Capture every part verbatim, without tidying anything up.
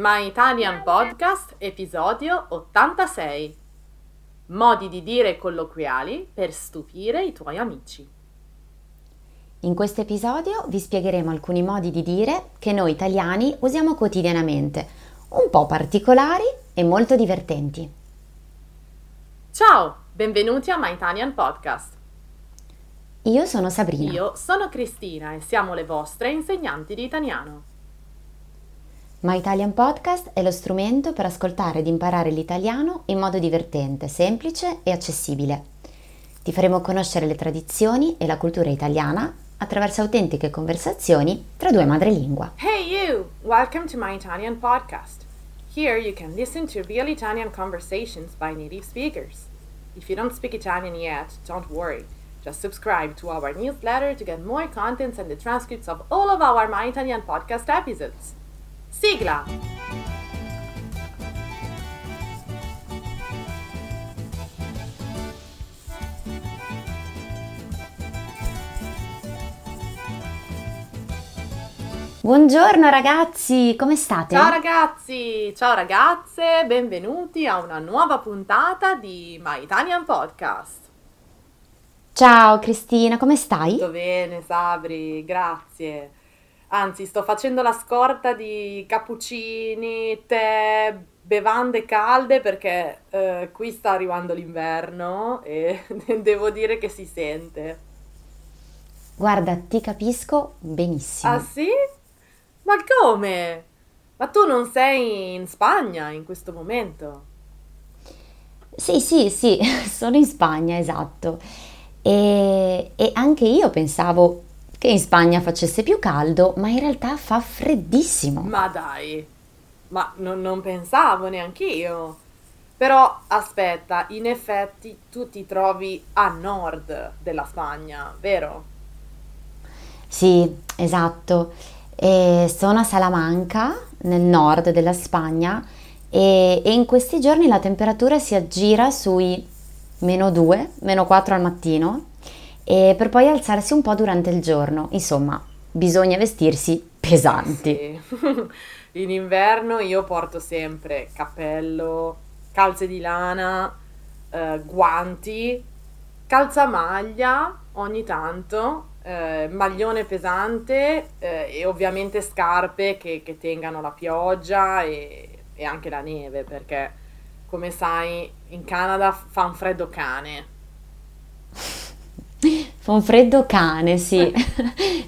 My Italian Podcast, episodio ottantasei. Modi di dire colloquiali per stupire i tuoi amici. In questo episodio vi spiegheremo alcuni modi di dire che noi italiani usiamo quotidianamente, un po' particolari e molto divertenti. Ciao, benvenuti a My Italian Podcast. Io sono Sabrina. Io sono Cristina e siamo le vostre insegnanti di italiano. My Italian Podcast è lo strumento per ascoltare ed imparare l'italiano in modo divertente, semplice e accessibile. Ti faremo conoscere le tradizioni e la cultura italiana attraverso autentiche conversazioni tra due madrelingua. Hey you! Welcome to My Italian Podcast. Here you can listen to real Italian conversations by native speakers. If you don't speak Italian yet, don't worry. Just subscribe to our newsletter to get more contents and the transcripts of all of our My Italian Podcast episodes. Sigla! Buongiorno ragazzi, come state? Ciao ragazzi, ciao ragazze, benvenuti a una nuova puntata di My Italian Podcast. Ciao Cristina, come stai? Tutto bene Sabri, grazie. Anzi, sto facendo la scorta di cappuccini, tè, bevande calde perché eh, qui sta arrivando l'inverno e devo dire che si sente. Guarda, ti capisco benissimo. Ah sì? Ma come? Ma tu non sei in Spagna in questo momento? Sì, sì, sì, sono in Spagna, esatto. E, e anche io pensavo che in Spagna facesse più caldo, ma in realtà fa freddissimo. Ma dai, ma non, non pensavo neanche io. Però aspetta, in effetti tu ti trovi a nord della Spagna, vero? Sì, esatto. E sono a Salamanca, nel nord della Spagna, e, e in questi giorni la temperatura si aggira sui meno due, meno quattro al mattino, e per poi alzarsi un po' durante il giorno. Insomma, bisogna vestirsi pesanti. Sì. In inverno io porto sempre cappello, calze di lana, eh, guanti, calzamaglia ogni tanto, eh, maglione pesante eh, e ovviamente scarpe che, che tengano la pioggia e, e anche la neve, perché come sai in Canada fa un freddo cane. Fa un freddo cane, sì.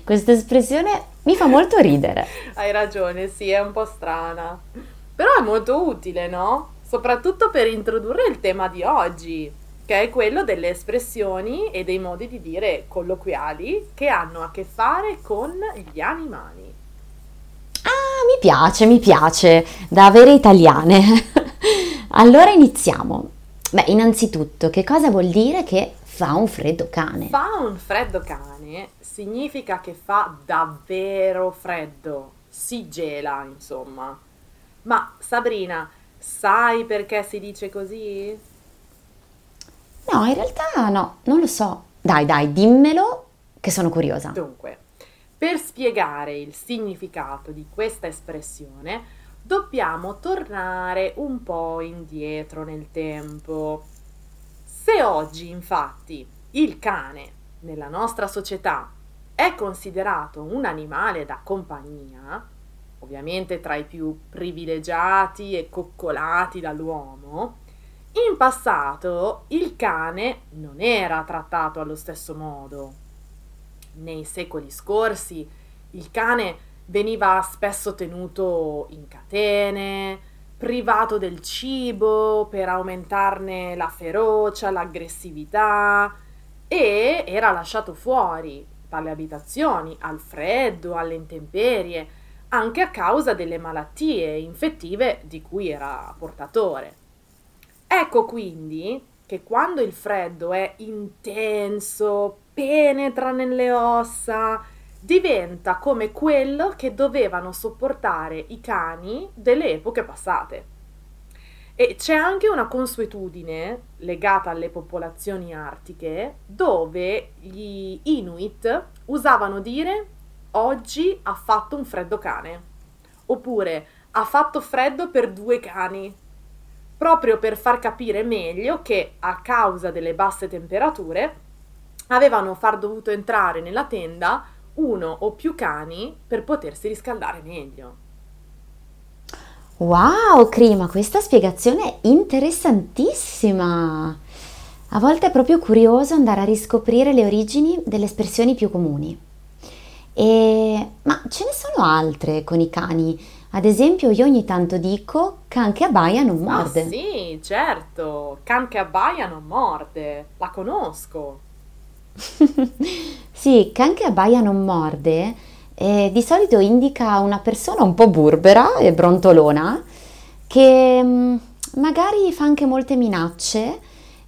Questa espressione mi fa molto ridere. Hai ragione, sì, è un po' strana. Però è molto utile, no? Soprattutto per introdurre il tema di oggi, che è quello delle espressioni e dei modi di dire colloquiali che hanno a che fare con gli animali. Ah, mi piace, mi piace, da vere italiane. Allora iniziamo. Beh, innanzitutto, che cosa vuol dire che fa un freddo cane? Fa un freddo cane significa che fa davvero freddo, si gela, insomma. Ma Sabrina, sai perché si dice così? No, in realtà no, non lo so. Dai, dai, dimmelo che sono curiosa. Dunque, per spiegare il significato di questa espressione dobbiamo tornare un po' indietro nel tempo. Se oggi, infatti, il cane nella nostra società è considerato un animale da compagnia, ovviamente tra i più privilegiati e coccolati dall'uomo, in passato il cane non era trattato allo stesso modo. Nei secoli scorsi il cane veniva spesso tenuto in catene, privato del cibo per aumentarne la ferocia, l'aggressività, e era lasciato fuori dalle abitazioni, al freddo, alle intemperie, anche a causa delle malattie infettive di cui era portatore. Ecco quindi che quando il freddo è intenso, penetra nelle ossa, diventa come quello che dovevano sopportare i cani delle epoche passate. E c'è anche una consuetudine legata alle popolazioni artiche, dove gli Inuit usavano dire oggi ha fatto un freddo cane, oppure ha fatto freddo per due cani, proprio per far capire meglio che, a causa delle basse temperature, avevano far dovuto entrare nella tenda uno o più cani per potersi riscaldare meglio. Wow, Cri, ma questa spiegazione è interessantissima! A volte è proprio curioso andare a riscoprire le origini delle espressioni più comuni. E... ma ce ne sono altre con i cani? Ad esempio, io ogni tanto dico can che abbaia non morde. Ah, sì, certo! Can che abbaia non morde! La conosco! Sì, can che abbaia non morde eh, di solito indica una persona un po' burbera e brontolona che mh, magari fa anche molte minacce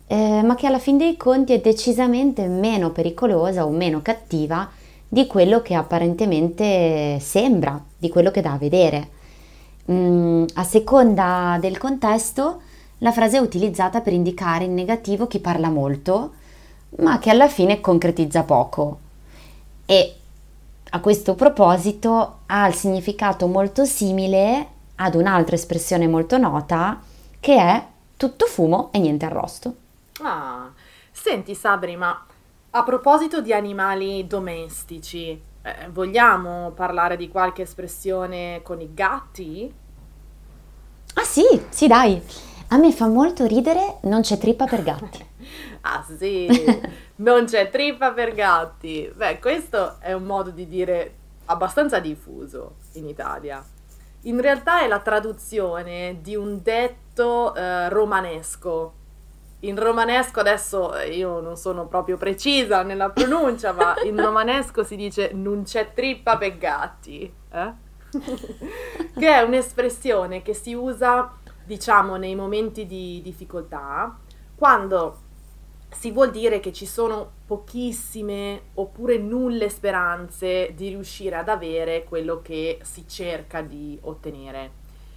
eh, ma che alla fin dei conti è decisamente meno pericolosa o meno cattiva di quello che apparentemente sembra, di quello che dà a vedere. Mm, a seconda del contesto la frase è utilizzata per indicare in negativo chi parla molto ma che alla fine concretizza poco, e a questo proposito ha il significato molto simile ad un'altra espressione molto nota che è tutto fumo e niente arrosto. Ah, senti Sabri, ma a proposito di animali domestici, eh, vogliamo parlare di qualche espressione con i gatti? Ah sì, sì dai, a me fa molto ridere non c'è trippa per gatti. Ah sì, non c'è trippa per gatti. Beh, questo è un modo di dire abbastanza diffuso in Italia. In realtà è la traduzione di un detto eh, romanesco. In romanesco, adesso io non sono proprio precisa nella pronuncia, ma in romanesco si dice non c'è trippa per gatti, eh? Che è un'espressione che si usa, diciamo, nei momenti di difficoltà, quando si vuol dire che ci sono pochissime oppure nulle speranze di riuscire ad avere quello che si cerca di ottenere.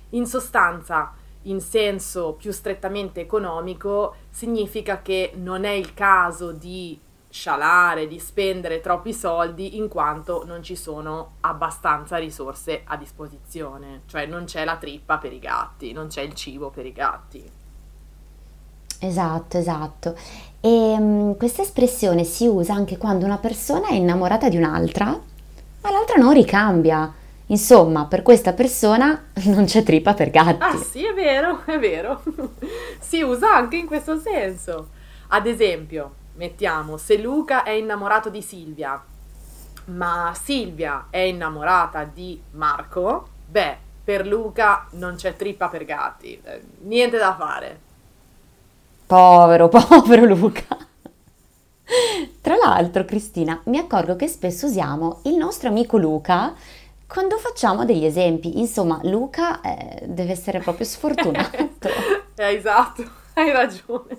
In sostanza, in senso più strettamente economico, significa che non è il caso di scialare, di spendere troppi soldi, in quanto non ci sono abbastanza risorse a disposizione. Cioè non c'è la trippa per i gatti, non c'è il cibo per i gatti. Esatto, esatto. E um, questa espressione si usa anche quando una persona è innamorata di un'altra, ma l'altra non ricambia. Insomma, per questa persona non c'è trippa per gatti. Ah sì, è vero, è vero. Si usa anche in questo senso. Ad esempio, mettiamo, se Luca è innamorato di Silvia, ma Silvia è innamorata di Marco, beh, per Luca non c'è trippa per gatti. Eh, niente da fare. Povero, povero Luca. Tra l'altro, Cristina, mi accorgo che spesso usiamo il nostro amico Luca quando facciamo degli esempi. Insomma, Luca eh, deve essere proprio sfortunato. eh, esatto, hai ragione.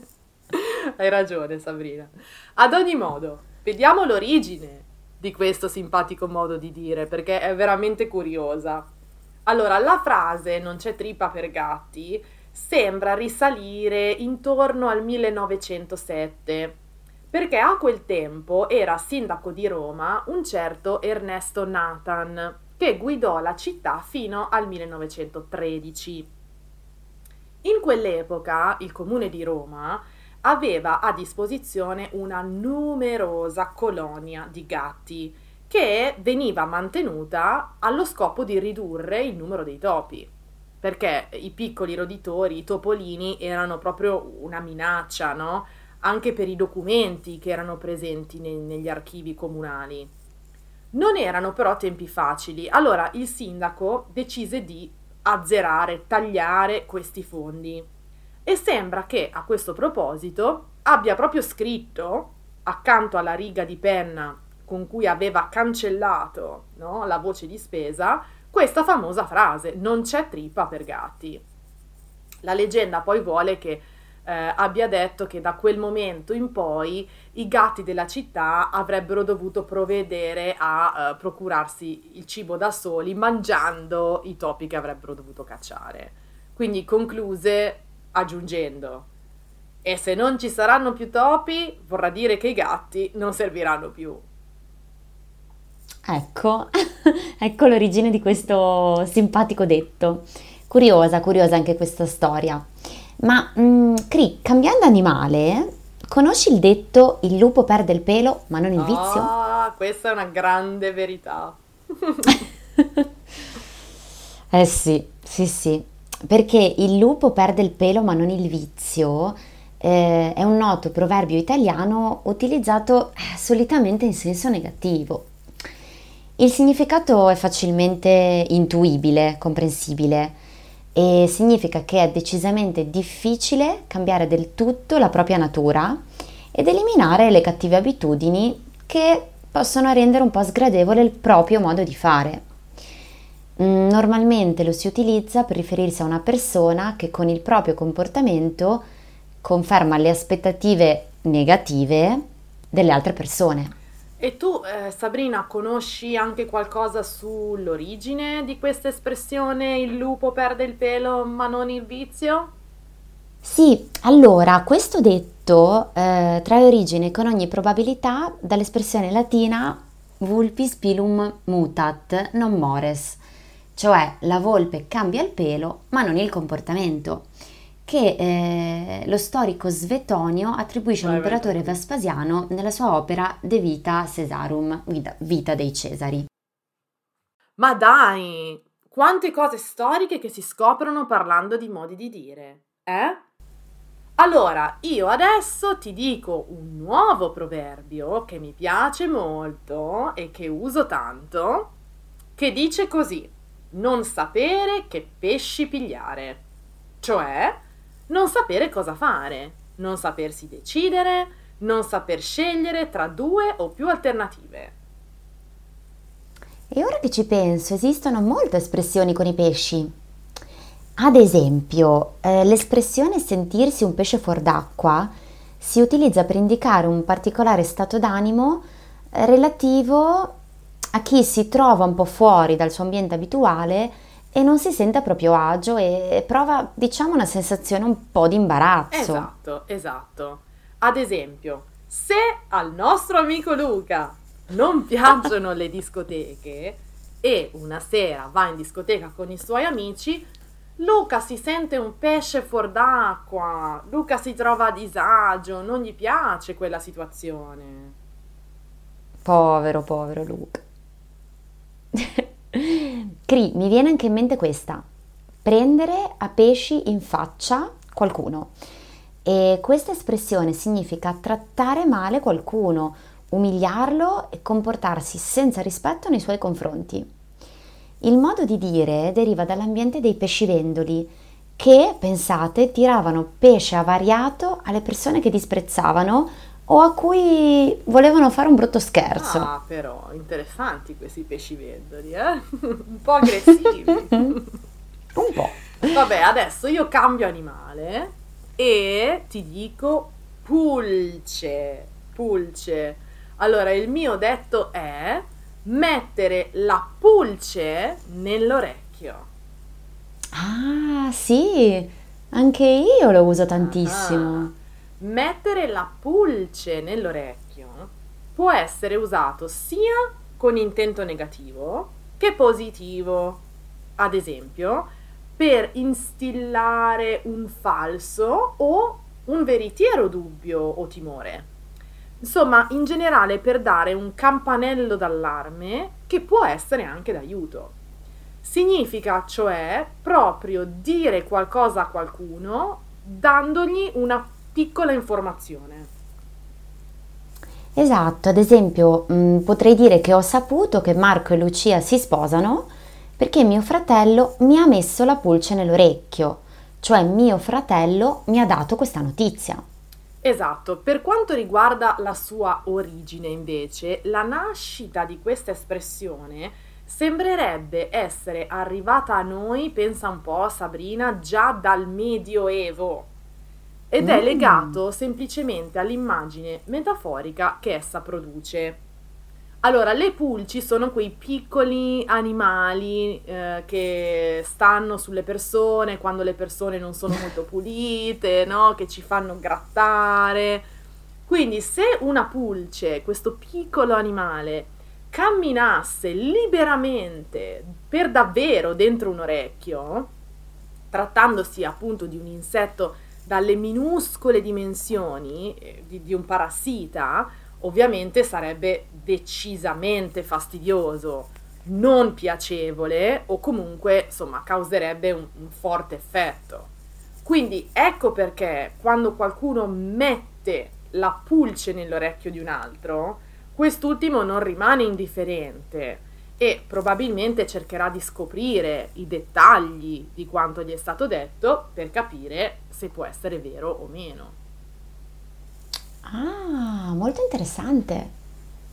Hai ragione, Sabrina. Ad ogni modo, vediamo l'origine di questo simpatico modo di dire, perché è veramente curiosa. Allora, la frase non c'è trippa per gatti sembra risalire intorno al millenovecentosette, perché a quel tempo era sindaco di Roma un certo Ernesto Nathan, che guidò la città fino al millenovecentotredici. In quell'epoca il comune di Roma aveva a disposizione una numerosa colonia di gatti, che veniva mantenuta allo scopo di ridurre il numero dei topi, perché i piccoli roditori, i topolini, erano proprio una minaccia, no? Anche per i documenti che erano presenti ne- negli archivi comunali. Non erano però tempi facili, allora il sindaco decise di azzerare, tagliare questi fondi. E sembra che a questo proposito abbia proprio scritto, accanto alla riga di penna con cui aveva cancellato, no, la voce di spesa, questa famosa frase, non c'è trippa per gatti. La leggenda poi vuole che eh, abbia detto che da quel momento in poi i gatti della città avrebbero dovuto provvedere a eh, procurarsi il cibo da soli, mangiando i topi che avrebbero dovuto cacciare. Quindi concluse aggiungendo, e se non ci saranno più topi, vorrà dire che i gatti non serviranno più. Ecco. Ecco l'origine di questo simpatico detto. Curiosa, curiosa anche questa storia. Ma mh, Cri, cambiando animale, conosci il detto il lupo perde il pelo ma non il vizio? Ah, questa è una grande verità. Eh sì, sì sì, perché il lupo perde il pelo ma non il vizio eh, è un noto proverbio italiano utilizzato eh, solitamente in senso negativo. Il significato è facilmente intuibile, comprensibile, e significa che è decisamente difficile cambiare del tutto la propria natura ed eliminare le cattive abitudini che possono rendere un po' sgradevole il proprio modo di fare. Normalmente lo si utilizza per riferirsi a una persona che con il proprio comportamento conferma le aspettative negative delle altre persone. E tu, eh, Sabrina, conosci anche qualcosa sull'origine di questa espressione il lupo perde il pelo ma non il vizio? Sì, allora, questo detto eh, trae origine con ogni probabilità dall'espressione latina vulpis pilum mutat non mores, cioè la volpe cambia il pelo ma non il comportamento, che eh, lo storico Svetonio attribuisce all'imperatore Vespasiano nella sua opera De Vita Cesarum, Vita dei Cesari. Ma dai, quante cose storiche che si scoprono parlando di modi di dire, eh? Allora, io adesso ti dico un nuovo proverbio che mi piace molto e che uso tanto, che dice così: non sapere che pesci pigliare, cioè non sapere cosa fare, non sapersi decidere, non saper scegliere tra due o più alternative. E ora che ci penso, esistono molte espressioni con i pesci. Ad esempio, eh, l'espressione sentirsi un pesce fuor d'acqua si utilizza per indicare un particolare stato d'animo relativo a chi si trova un po' fuori dal suo ambiente abituale e non si sente a proprio agio e prova, diciamo, una sensazione un po' di imbarazzo. Esatto, esatto. Ad esempio, se al nostro amico Luca non piacciono le discoteche e una sera va in discoteca con i suoi amici, Luca si sente un pesce fuor d'acqua, Luca si trova a disagio, non gli piace quella situazione. Povero, povero Luca. Cri, mi viene anche in mente questa: prendere a pesci in faccia qualcuno. E questa espressione significa trattare male qualcuno, umiliarlo e comportarsi senza rispetto nei suoi confronti. Il modo di dire deriva dall'ambiente dei pescivendoli che, pensate, tiravano pesce avariato alle persone che disprezzavano o a cui volevano fare un brutto scherzo. Ah, però, interessanti questi pescivendoli, eh? Un po' aggressivi. Un po'. Vabbè, adesso io cambio animale e ti dico pulce, pulce. Allora, il mio detto è mettere la pulce nell'orecchio. Ah, sì, anche io lo uso tantissimo. Ah. Mettere la pulce nell'orecchio può essere usato sia con intento negativo che positivo, ad esempio per instillare un falso o un veritiero dubbio o timore. Insomma, in generale per dare un campanello d'allarme che può essere anche d'aiuto. Significa, cioè, proprio dire qualcosa a qualcuno dandogli una piccola informazione. Esatto, ad esempio mh, potrei dire che ho saputo che Marco e Lucia si sposano perché mio fratello mi ha messo la pulce nell'orecchio, cioè mio fratello mi ha dato questa notizia. Esatto, per quanto riguarda la sua origine invece, la nascita di questa espressione sembrerebbe essere arrivata a noi, pensa un po' Sabrina, già dal Medioevo. Ed è legato semplicemente all'immagine metaforica che essa produce. Allora, le pulci sono quei piccoli animali eh, che stanno sulle persone quando le persone non sono molto pulite, no? Che ci fanno grattare. Quindi se una pulce, questo piccolo animale, camminasse liberamente per davvero dentro un orecchio, trattandosi appunto di un insetto dalle minuscole dimensioni, eh, di, di un parassita, ovviamente sarebbe decisamente fastidioso, non piacevole o comunque, insomma, causerebbe un, un forte effetto. Quindi ecco perché quando qualcuno mette la pulce nell'orecchio di un altro, quest'ultimo non rimane indifferente e probabilmente cercherà di scoprire i dettagli di quanto gli è stato detto per capire se può essere vero o meno. Ah, molto interessante,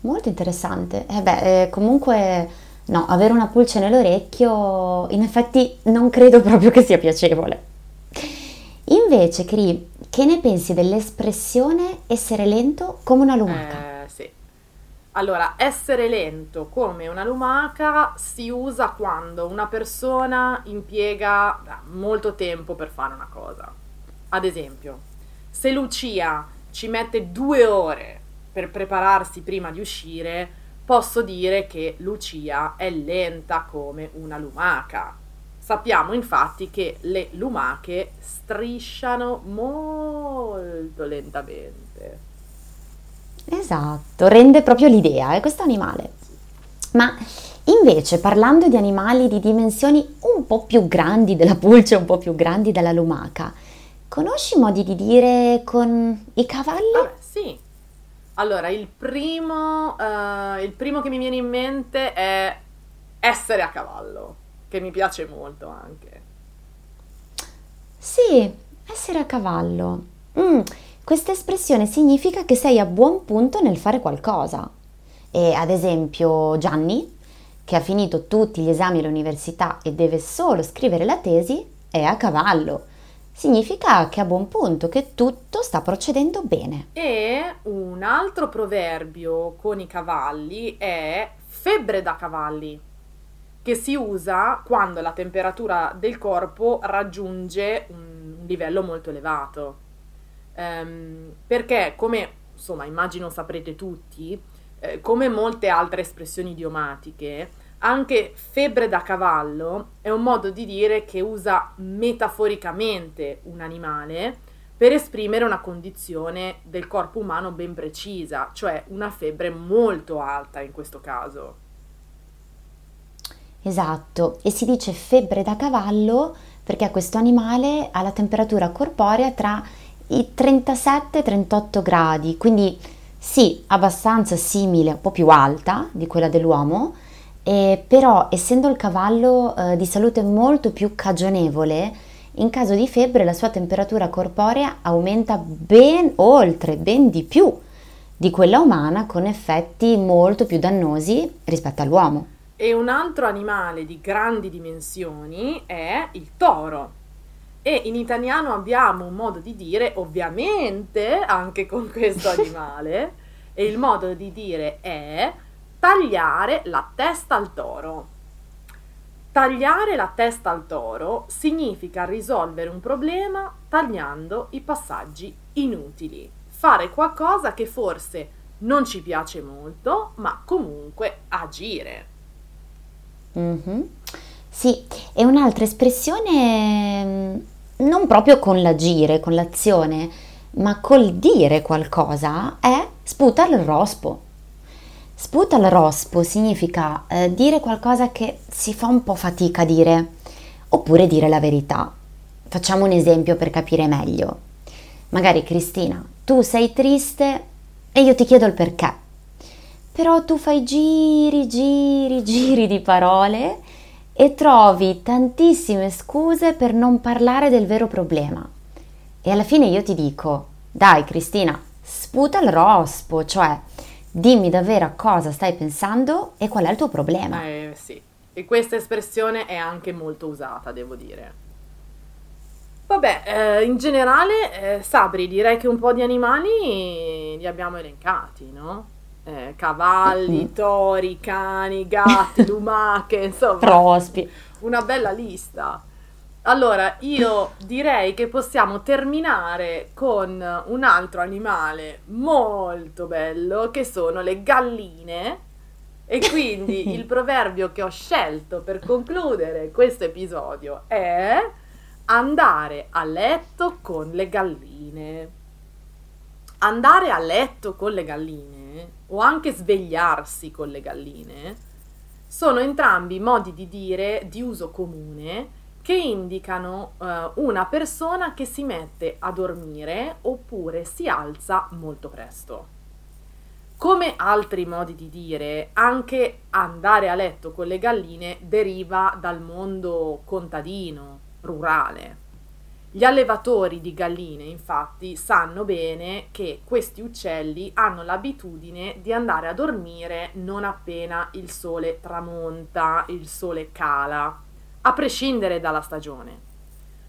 molto interessante. Eh beh, eh, comunque, no, avere una pulce nell'orecchio, in effetti non credo proprio che sia piacevole. Invece, Cri, che ne pensi dell'espressione essere lento come una lumaca? Eh, sì. Allora, essere lento come una lumaca si usa quando una persona impiega molto tempo per fare una cosa. Ad esempio, se Lucia ci mette due ore per prepararsi prima di uscire, posso dire che Lucia è lenta come una lumaca. Sappiamo infatti che le lumache strisciano molto lentamente. Esatto, rende proprio l'idea, eh, questo animale. Ma invece, parlando di animali di dimensioni un po' più grandi della pulce, un po' più grandi della lumaca, conosci i modi di dire con i cavalli? Vabbè, sì. Allora, il primo, uh, il primo che mi viene in mente è essere a cavallo, che mi piace molto anche. Sì, essere a cavallo. Mm, questa espressione significa che sei a buon punto nel fare qualcosa. E ad esempio Gianni, che ha finito tutti gli esami all'università e deve solo scrivere la tesi, è a cavallo. Significa che è a buon punto, che tutto sta procedendo bene. E un altro proverbio con i cavalli è febbre da cavalli, che si usa quando la temperatura del corpo raggiunge un livello molto elevato. Ehm, perché, come insomma immagino saprete tutti, eh, come molte altre espressioni idiomatiche, anche febbre da cavallo è un modo di dire che usa metaforicamente un animale per esprimere una condizione del corpo umano ben precisa, cioè una febbre molto alta in questo caso. Esatto, e si dice febbre da cavallo perché questo animale ha la temperatura corporea tra i trentasette e i trentotto gradi, quindi sì, abbastanza simile, un po' più alta di quella dell'uomo, eh, però essendo il cavallo eh, di salute molto più cagionevole, in caso di febbre la sua temperatura corporea aumenta ben oltre, ben di più di quella umana, con effetti molto più dannosi rispetto all'uomo. E un altro animale di grandi dimensioni è il toro. E in italiano abbiamo un modo di dire, ovviamente, anche con questo animale, e il modo di dire è tagliare la testa al toro. Tagliare la testa al toro significa risolvere un problema tagliando i passaggi inutili, fare qualcosa che forse non ci piace molto, ma comunque agire. Mm-hmm. Sì, è un'altra espressione non proprio con l'agire, con l'azione, ma col dire qualcosa, è sputar il rospo. Sputar il rospo significa eh, dire qualcosa che si fa un po' fatica a dire, oppure dire la verità. Facciamo un esempio per capire meglio. Magari, Cristina, tu sei triste e io ti chiedo il perché. Però tu fai giri, giri, giri di parole e trovi tantissime scuse per non parlare del vero problema. E alla fine io ti dico, dai Cristina, sputa il rospo, cioè dimmi davvero a cosa stai pensando e qual è il tuo problema. Eh sì, e questa espressione è anche molto usata, devo dire. Vabbè, eh, in generale, eh, Sabri, direi che un po' di animali li abbiamo elencati, no? Eh, cavalli, tori, cani, gatti, lumache, insomma, prospi. Una bella lista. Allora, io direi che possiamo terminare con un altro animale molto bello, che sono le galline, E quindi il proverbio che ho scelto per concludere questo episodio è andare a letto con le galline. Andare a letto con le galline, o anche svegliarsi con le galline, sono entrambi modi di dire di uso comune che indicano eh, una persona che si mette a dormire oppure si alza molto presto. Come altri modi di dire, anche andare a letto con le galline deriva dal mondo contadino, rurale. Gli allevatori di galline, infatti, sanno bene che questi uccelli hanno l'abitudine di andare a dormire non appena il sole tramonta, il sole cala, a prescindere dalla stagione.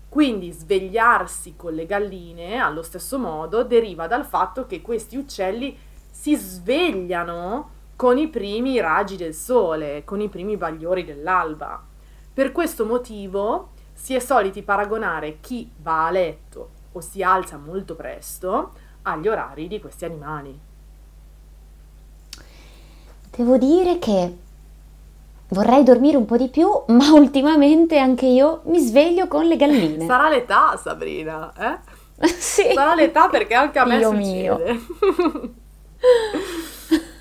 Quindi svegliarsi con le galline, allo stesso modo, deriva dal fatto che questi uccelli si svegliano con i primi raggi del sole, con i primi bagliori dell'alba. Per questo motivo si è soliti paragonare chi va a letto o si alza molto presto agli orari di questi animali. Devo dire che vorrei dormire un po' di più, ma ultimamente anche io mi sveglio con le galline. Sarà l'età, Sabrina, eh? Sì. Sarà l'età, perché anche a me Dio succede. Mio.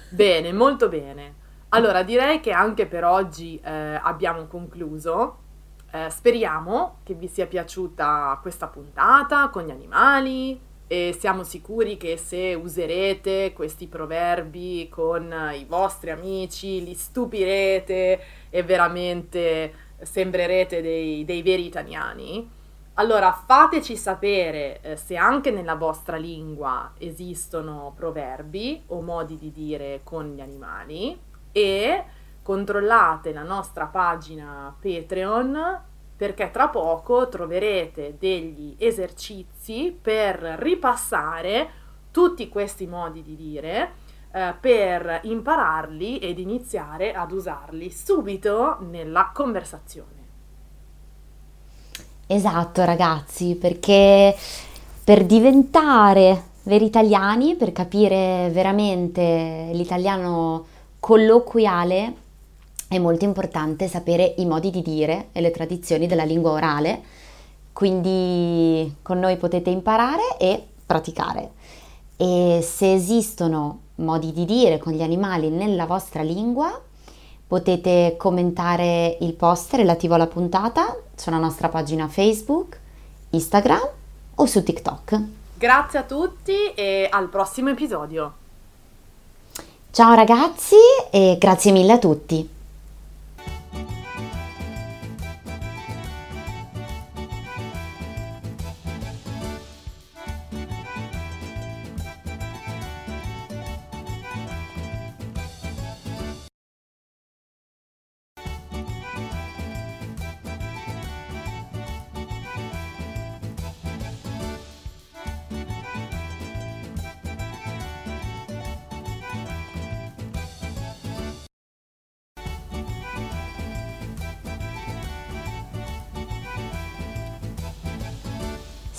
Bene, molto bene. Allora, direi che anche per oggi eh, abbiamo concluso. Eh, speriamo che vi sia piaciuta questa puntata con gli animali e siamo sicuri che se userete questi proverbi con i vostri amici li stupirete e veramente sembrerete dei, dei veri italiani. Allora, fateci sapere eh, se anche nella vostra lingua esistono proverbi o modi di dire con gli animali e controllate la nostra pagina Patreon, perché tra poco troverete degli esercizi per ripassare tutti questi modi di dire, eh, per impararli ed iniziare ad usarli subito nella conversazione. Esatto, ragazzi, perché per diventare veri italiani, per capire veramente l'italiano colloquiale, è molto importante sapere i modi di dire e le tradizioni della lingua orale. Quindi con noi potete imparare e praticare. E se esistono modi di dire con gli animali nella vostra lingua, potete commentare il post relativo alla puntata sulla nostra pagina Facebook, Instagram o su TikTok. Grazie a tutti e al prossimo episodio. Ciao ragazzi e grazie mille a tutti.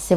Se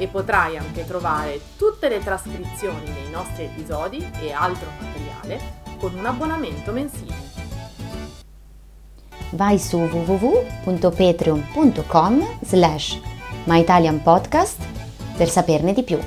E potrai anche trovare tutte le trascrizioni dei nostri episodi e altro materiale con un abbonamento mensile. Vai su w w w punto patreon punto com slash my italian podcast per saperne di più.